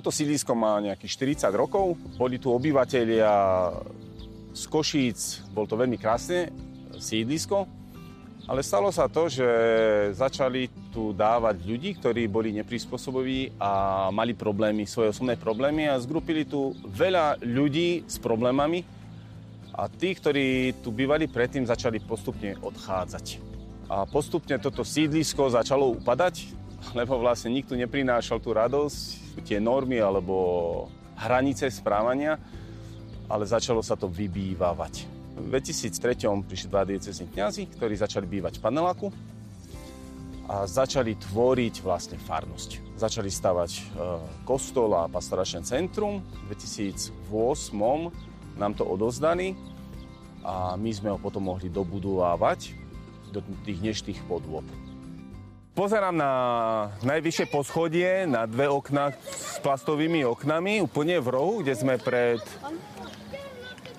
Toto sídlisko má nejakých 40 rokov. Boli tu obyvatelia z Košíc, bol to veľmi krásne sídlisko, ale stalo sa to, že začali tu dávať ľudí, ktorí boli neprispôsobiví a mali problémy, svoje osobné problémy, a zgrupili tu veľa ľudí s problémami a tí, ktorí tu bývali predtým, začali postupne odchádzať. A postupne toto sídlisko začalo upadať, lebo vlastne nikto neprinášal tú radosť, tie normy alebo hranice správania, ale začalo sa to vybývavať. V 2003 prišli dva diecézni kňazi, ktorí začali bývať v paneláku a začali tvoriť vlastne farnosť. Začali stavať kostol a pastoračné centrum. V 2008 nám to odozdali a my sme ho potom mohli dobudovávať do tých dnešných podôb. Pozerám na najvyššie poschodie, na dve okná s plastovými oknami, úplne v rohu, kde sme pred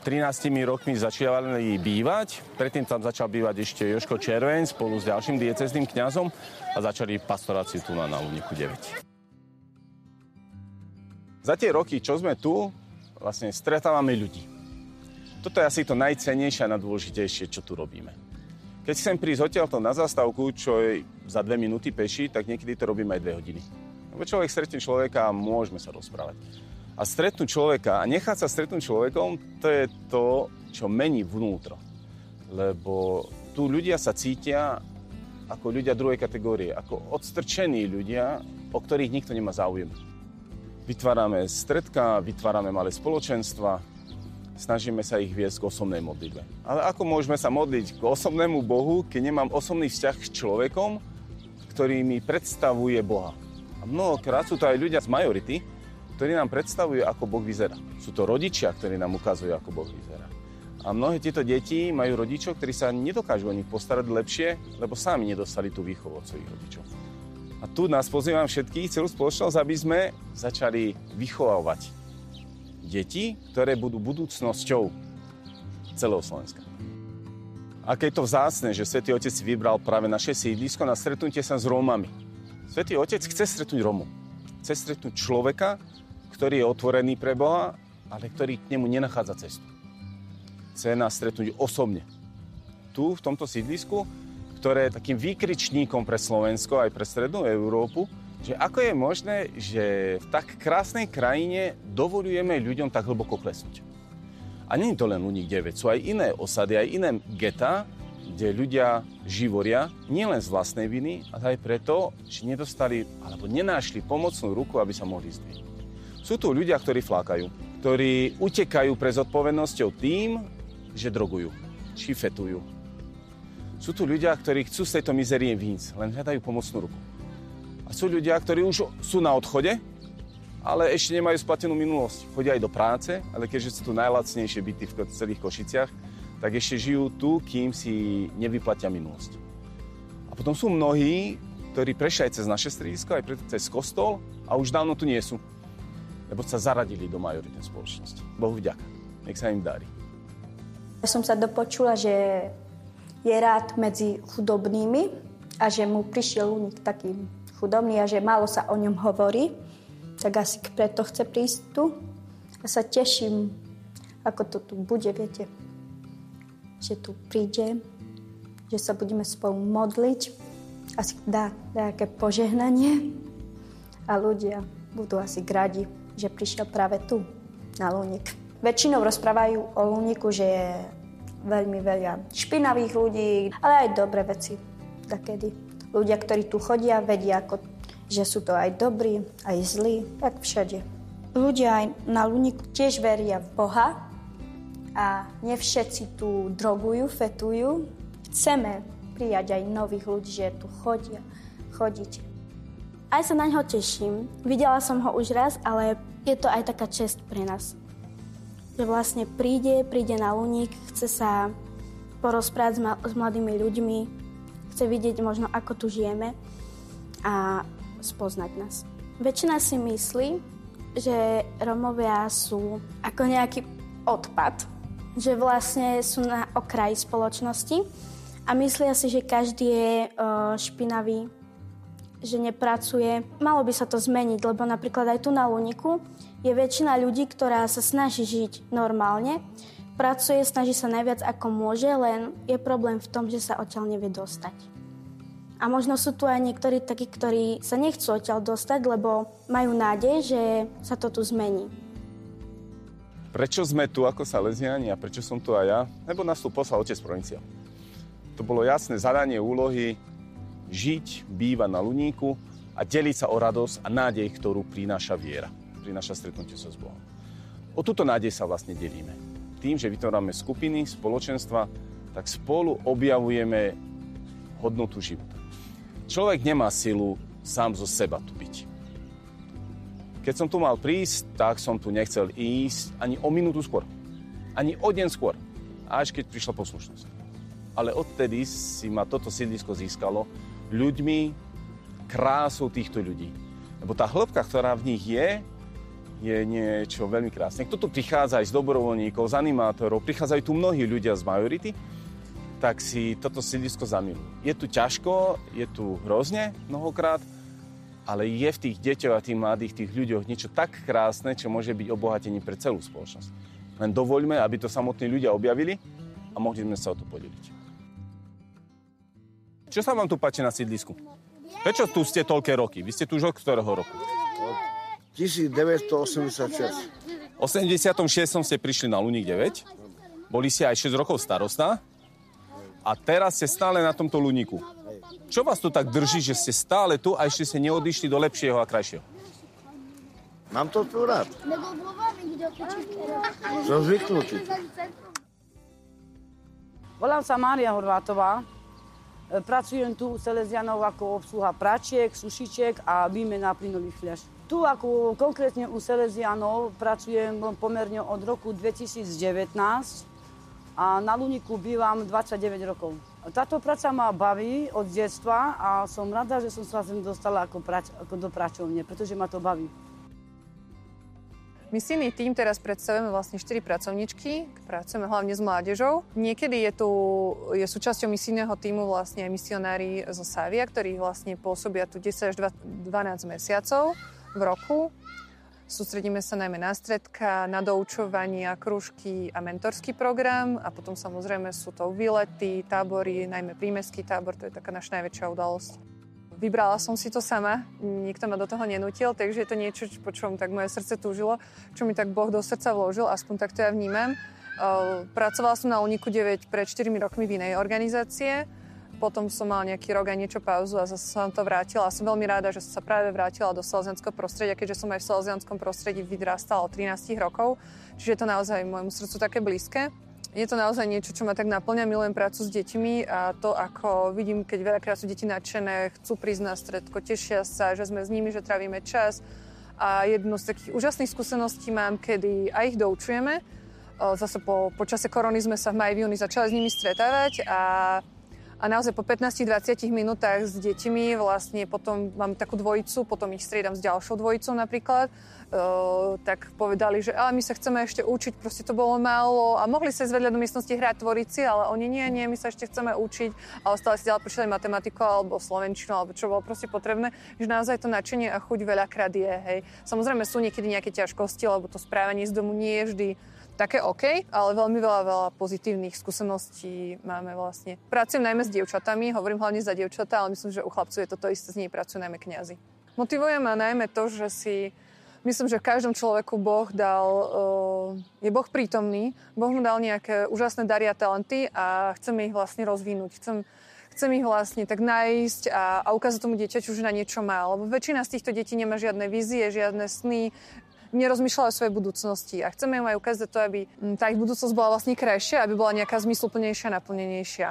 13 rokmi začali bývať. Predtým tam začal bývať ešte Jožko Červeň spolu s ďalším diecézným kňazom a začali pastoráciu tu na Luníku 9. Za tie roky, čo sme tu, vlastne stretávame ľudí. Toto je asi to najcennejšie a najdôležitejšie, čo tu robíme. Keď chcem prísť odtiaľto na zastávku, čo je za 2 minúty peši, tak niekedy to robíme aj 2 hodiny. Lebo človek stretne človeka a môžeme sa rozprávať. A stretnúť človeka a nechať sa stretnúť človekom, to je to, čo mení vnútro. Lebo tu ľudia sa cítia ako ľudia druhej kategórie, ako odstrčení ľudia, o ktorých nikto nemá záujem. Vytvárame stredka, vytvárame malé spoločenstva, snažíme sa ich viesť k osobnej modlitbe. Ale ako môžeme sa modliť k osobnému Bohu, keď nemám osobný vzťah s človekom, ktorý mi predstavuje Boha? A mnohokrát sú to aj ľudia z majority, ktorí nám predstavujú, ako Boh vyzerá. Sú to rodičia, ktorí nám ukazujú, ako Boh vyzerá. A mnohé tieto deti majú rodičov, ktorí sa nedokážu o nich postarať lepšie, lebo sami nedostali tú výchovu od svojich rodičov. A tu nás pozývam všetkých, celú spoločnosť, aby sme začali vychovávať deti, ktoré budú budúcnosťou celého Slovenska. Aké je to vzácne, že Svätý Otec vybral práve naše sídlisko na stretnutie sa s Rómami. Svätý Otec chce stretnúť Rómu. Chce stretnúť človeka, ktorý je otvorený pre Boha, ale ktorý k nemu nenachádza cestu. Chce nás stretnúť osobne. Tu, v tomto sídlisku, ktoré je takým výkričníkom pre Slovensko aj pre Strednú Európu, že ako je možné, že v tak krásnej krajine dovolujeme ľuďom tak hlboko klesnúť. A nie je to len Luník 9, sú aj iné osady, aj iné getá, kde ľudia živoria nielen z vlastnej viny, ale aj preto, že nedostali alebo nenášli pomocnú ruku, aby sa mohli zdvihnúť. Sú tu ľudia, ktorí flákajú, ktorí utekajú pre zodpovednosťou tým, že drogujú, či fetujú. Sú tu ľudia, ktorí chcú z tejto mizerie víc, len hľadajú pomocnú ruku. A sú ľudia, ktorí už sú na odchode, ale ešte nemajú splatenú minulosť. Chodia aj do práce, ale keďže sú tu najlacnejšie byty v celých Košiciach, tak ešte žijú tu, kým si nevyplatia minulosť. A potom sú mnohí, ktorí prešli aj cez naše stredisko, aj cez kostol a už dávno tu nie sú, lebo sa zaradili do majoritnej spoločnosti. Bohu vďaka. Nech sa im darí. Ja som sa dopočula, že je rád medzi chudobnými a že mu prišiel Luník taký chudobný a že málo sa o ňom hovorí. Tak asi preto chce prísť tu. A sa teším, ako to tu bude, viete. Že tu príde, že sa budeme spolu modliť. Asi dá nejaké požehnanie. A ľudia budú asi radi, že prišiel práve tu, na Luník. Väčšinou rozprávajú o Luníku, že je veľmi veľa špinavých ľudí, ale aj dobré veci. Takedy ľudia, ktorí tu chodia, vedia, že sú to aj dobrí, aj zlí, tak všade. Ľudia aj na Luníku tiež veria v Boha a nie všetci tu drogujú, fetujú. Chceme prijať aj nových ľudí, že tu chodiť. Aj sa na ňo teším. Videla som ho už raz, ale je to aj taká česť pre nás. Že vlastne príde na Luník, chce sa porozprávať s mladými ľuďmi, chce vidieť možno, ako tu žijeme a spoznať nás. Väčšina si myslí, že Rómovia sú ako nejaký odpad, že vlastne sú na okraji spoločnosti a myslia si, že každý je špinavý, že nepracuje. Malo by sa to zmeniť, lebo napríklad aj tu na Luníku je väčšina ľudí, ktorá sa snaží žiť normálne, pracuje, snaží sa najviac ako môže, len je problém v tom, že sa odtiaľ nevie dostať. A možno sú tu aj niektorí takí, ktorí sa nechcú odtiaľ dostať, lebo majú nádej, že sa to tu zmení. Prečo sme tu ako saleziáni a prečo som tu aj ja? Lebo nás tu poslal otec provinciál. To bolo jasné zadanie úlohy žiť, bývať na Luníku a deliť sa o radosť a nádej, ktorú prináša viera. Prináša stretnutie sa s Bohom. O túto nádej sa vlastne delíme. Tým, že vytvárame skupiny, spoločenstva, tak spolu objavujeme hodnotu života. Človek nemá silu sám zo seba tu byť. Keď som tu mal prísť, tak som tu nechcel ísť ani o minútu skôr. Ani o deň skôr. Až keď prišla poslušnosť. Ale odtedy si ma toto sídlisko získalo ľuďmi, krásou týchto ľudí. Lebo tá hĺbka, ktorá v nich je niečo veľmi krásne. Kto tu prichádza aj z dobrovoľníkov, z animátorov, prichádzajú tu mnohí ľudia z majority, tak si toto sídlisko zamilujú. Je tu ťažko, je tu hrozne mnohokrát, ale je v tých deťoch a tých mladých, tých ľuďoch niečo tak krásne, čo môže byť obohatením pre celú spoločnosť. Len dovoľme, aby to samotní ľudia objavili a mohli sme sa o to podeliť. Čo sa vám tu páči na sídlisku? Prečo tu ste toľké roky? Vy ste tu už od ktorého roku? Od 1986. V 86. ste prišli na Luník 9. Boli ste aj 6 rokov starosta. A teraz ste stále na tomto Luníku. Čo vás tu tak drží, že ste stále tu a ešte ste neodišli do lepšieho a krajšieho? Mám to tu rád. Som zvyknutý. Volám sa Mária Horvatová. Pracujem tu salezianov ako obsluha pračiek, sušiček a výmena plynových fľaš. Tu ako konkrétne u salezianov pracujem pomerne od roku 2019 a na Luníku bývam 29 rokov. Táto práca ma baví od detstva a som rada, že som sa sem dostala ako do pračovne, pretože ma to baví. Misijný tím teraz predstavujeme vlastne 4 pracovničky. Pracujeme hlavne s mládežou. Niekedy je súčasťou misijného tímu vlastne aj misionári zo Savia, ktorí vlastne pôsobia tu 10 až 12 mesiacov v roku. Sústredíme sa najmä na stredka, na doučovania, krúžky a mentorský program. A potom samozrejme sú to výlety, tábory, najmä prímestský tábor, to je taká naša najväčšia udalosť. Vybrala som si to sama, nikto ma do toho nenútil, takže je to niečo, po čom tak moje srdce túžilo, čo mi tak Boh do srdca vložil, aspoň tak to ja vnímam. Pracovala som na Luníku 9 pred 4 rokmi v inej organizácie, potom som mala nejaký rok aj niečo pauzu a zase som to vrátila. A som veľmi ráda, že som sa práve vrátila do saleziánskeho prostredia, keďže som aj v saleziánskom prostredí vydrastala od 13 rokov, čiže je to naozaj môjmu srdcu také blízke. Je to naozaj niečo, čo ma tak naplňa. Milujem prácu s deťmi a to, ako vidím, keď veľakrát sú deti nadšené, chcú prísť na stredko, tešia sa, že sme s nimi, že trávime čas. A jednu z takých úžasných skúseností mám, kedy aj ich doučujeme. Zase po čase korony sme sa v máji, v júni začali s nimi stretávať a naozaj po 15-20 minútach s deťmi vlastne potom mám takú dvojicu, potom ich striedam s ďalšou dvojicou napríklad. Tak povedali, že ale my sa chceme ešte učiť, proste to bolo málo a mohli sa ísť vedľa do miestnosti hrať, tvoriť si, ale oni nie, my sa ešte chceme učiť a ostali si ďalej počítali matematiku alebo slovenčinu, alebo čo bolo proste potrebné, že naozaj to nadšenie a chuť veľakrát je, hej. Samozrejme sú niekedy nejaké ťažkosti, lebo to správanie z domu nie je vždy také OK, ale veľmi veľa pozitívnych skúseností máme vlastne. Pracujem najmä s dievčatami, hovorím hlavne za dievčatá, ale myslím, že u chlapcov je toto isté, s nimi pracujú najmä kňazi. Motivuje ma najmä to, že myslím, že v každom človeku Boh dal, je Boh prítomný, Boh mu dal nejaké úžasné dary a talenty a chceme ich vlastne rozvinúť. Chcem ich vlastne tak nájsť a ukázať tomu dieťaťu, že na niečo má. Lebo väčšina z týchto detí nemá žiadne vízie, žiadne sny, nerozmýšľajú o svojej budúcnosti. A chceme im aj ukázať to, aby tá ich budúcnosť bola vlastne krajšia, aby bola nejaká zmysluplnejšia, naplnenejšia.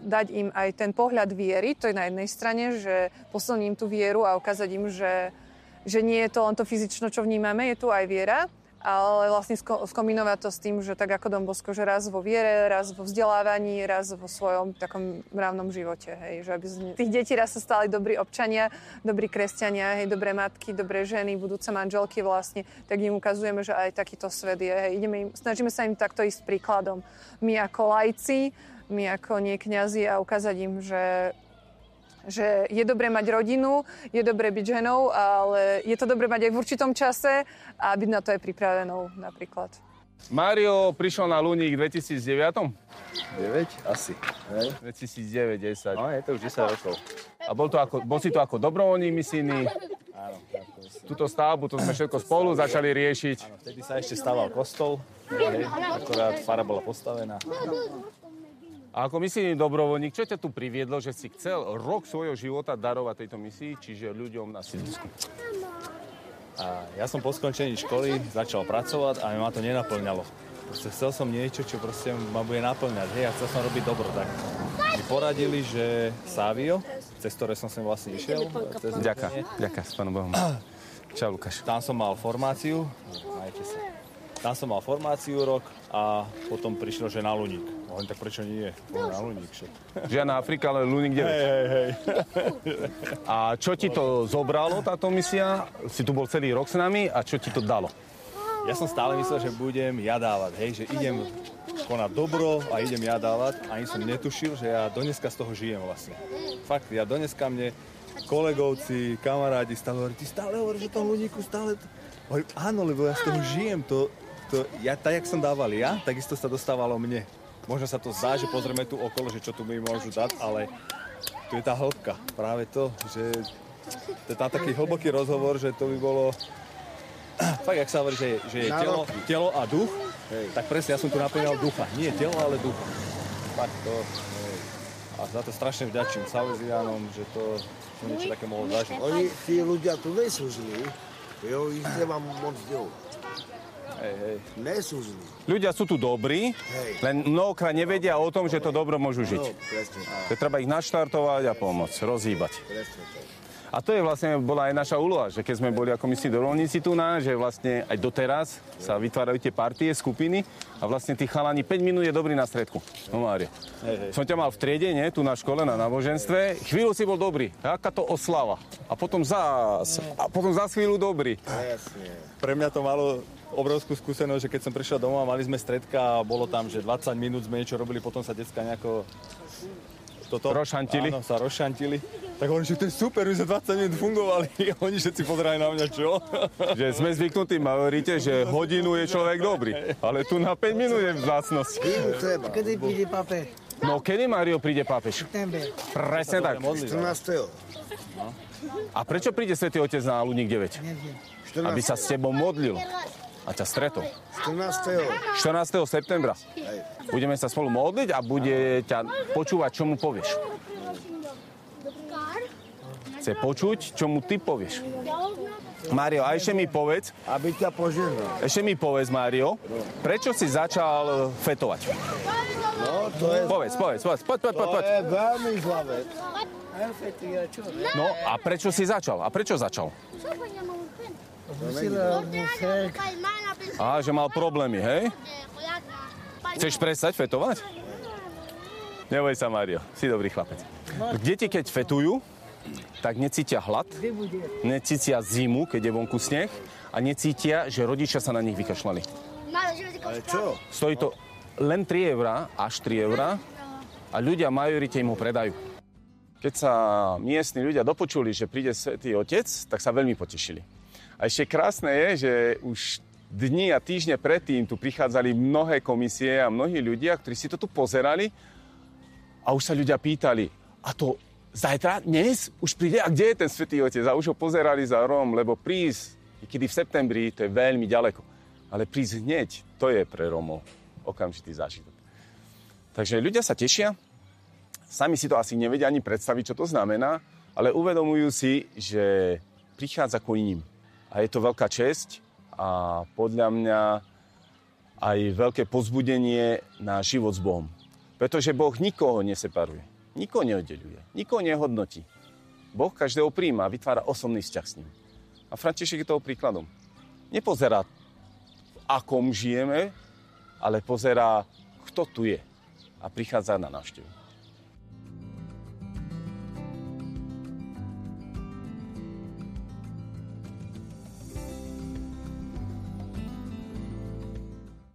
Dať im aj ten pohľad viery, to je na jednej strane, že posilním tú vieru a ukázať im, že nie je to len to fyzično, čo vnímame, je tu aj viera, ale vlastne skombinovať to s tým, že tak ako Dom Bosco, že raz vo viere, raz vo vzdelávaní, raz vo svojom takom mravnom živote. Hej. Že aby tých detí raz sa stali dobrí občania, dobrí kresťania, hej, dobré matky, dobré ženy, budúce manželky vlastne, tak im ukazujeme, že aj takýto svet je. Hej. Snažíme sa im takto ísť príkladom. My ako laici, my ako nie kňazi a ukázať im, že Že je dobré mať rodinu, je dobré byť ženou, ale je to dobré mať aj v určitom čase a byť na to aj pripravenou napríklad. Mário prišiel na Luník v 2009? 9? Asi. 2009, 10. No, je to už 10 rokov. A bol si to ako dobrovoľník misijný? Áno. Túto stavbu, to sme všetko spolu začali riešiť. Áno, vtedy sa ešte staval kostol, akorát fara bola postavená. A ako misijný dobrovoľník, čo ťa tu priviedlo, že si chcel rok svojho života darovať tejto misii, čiže ľuďom na Silisku? A ja som po skončení školy začal pracovať a ma to nenaplňalo. Proste chcel som niečo, čo proste ma bude naplňať. Hej, ja chcel som robiť dobro, tak mi poradili, že Savio, cez ktoré som sem vlastne išiel. Ďakujem s pánom Bohom. Čau, Lukáš. Tam som mal formáciu, majte sa. Tam som mal formáciu rok a potom prišlo, že na Luník. Len tak prečo nie? Na Luník všetko. Žiadna Afrika, ale Luník 9. Hej. A čo ti to zobralo, táto misia? Si tu bol celý rok s nami a čo ti to dalo? Ja som stále myslel, že budem ja dávať, hej, že idem konať dobro a idem ja dávať. Ani som netušil, že ja dneska z toho žijem vlastne. Fakt, ja dneska mne kolegovci, kamarádi stále hovorí, ty stále hovoríš o tom Luníku, stále... Hovorím, áno, lebo ja z toho žijem, tak, jak som dával ja, takisto sa dostávalo mne. Možno sa to zdá, že pozrieme tu okolo, že čo tu mi môžu dať, ale tu je tá hĺbka. Práve to, že to je tam taký hlboký rozhovor, že to by bolo... Fakt, jak sa hovorí, že je telo a duch, tak presne, ja som tu naplňal ducha. Nie telo, ale ducha. Tak to... A za to strašne vďačím Saleziánom, že to som niečo také mohol zažiť. Oni, tí ľudia tu nesú zlí, jo, ich treba moc delovať. Hej. Nesúžili. Ľudia sú tu dobrí, len mnohokrát nevedia o tom, že to dobro môžu žiť. No, treba ich naštartovať a pomôcť, rozhýbať. A to je vlastne bola aj naša úloha, že keď sme boli ako misijní dobrovoľníci tu na, že vlastne aj doteraz sa vytvárajú tie partie, skupiny a vlastne tí chalani 5 minút je dobrý na stredku. No Mário, som ťa mal v triede, nie? Tu na škole, na náboženstve. Chvíľu si bol dobrý, taká to oslava. A potom zás chvíľu dobrý. Jasne. Pre mňa to malo obrovskú skúsenosť, že keď som prišiel domov a mali sme stredka a bolo tam, že 20 minút sme niečo robili, potom sa decka nejako rošantili. Áno, sa rošantili. Tak oni, že to je super, my sme 20 minút fungovali. Oni všetci pozerajú na mňa, čo? Že sme zvyknutí, hovoríte, že hodinu je človek dobrý, ale tu na 5 minút je vzácnosť. Kedy príde pápež? No, kedy, Mário, príde pápež? Presne tak. 14. A prečo príde Svätý Otec na Luník 9? Aby sa s tebou modlil. A ťa stretol. 14. septembra. Budeme sa spolu modliť a bude ťa počúvať, čo mu povieš. Chce počuť, čo mu ty povieš. Mário, a ešte mi povedz. Aby ťa požehnal. Ešte mi povedz, Mário, prečo si začal fetovať? No, to je... Povedz. To je veľmi zlá vec. No, a prečo si začal? Á, že mal problémy, hej? Chceš prestať fetovať? Neboj sa, Mário, si dobrý chlapec. Deti, keď fetujú, tak necítia hlad, necítia zimu, keď je vonku sneh a necítia, že rodičia sa na nich vykašľali. Ale čo? Stojí to len 3 €, až 3 € a ľudia majorite im ho predajú. Keď sa miestni ľudia dopočuli, že príde Svätý Otec, tak sa veľmi potešili. A ešte krásne je, že už dni a týždne predtým tu prichádzali mnohé komisie a mnohí ľudia, ktorí si to tu pozerali a už sa ľudia pýtali, a to zajtra, dnes už príde, a kde je ten Svätý Otec? A už ho pozerali za rom, lebo prísť, niekedy v septembri, to je veľmi ďaleko, ale prísť hneď, to je pre Romov okamžitý zážitok. Takže ľudia sa tešia, sami si to asi nevedia ani predstaviť, čo to znamená, ale uvedomujú si, že prichádza ku ním. A je to veľká česť a podľa mňa aj veľké povzbudenie na život s Bohom. Pretože Boh nikoho neseparuje, nikoho neoddeluje, nikoho nehodnotí. Boh každého prijíma a vytvára osobný vzťah s ním. A František je toho príkladom. Nepozerá, v akom žijeme, ale pozerá, kto tu je a prichádza na návštevu.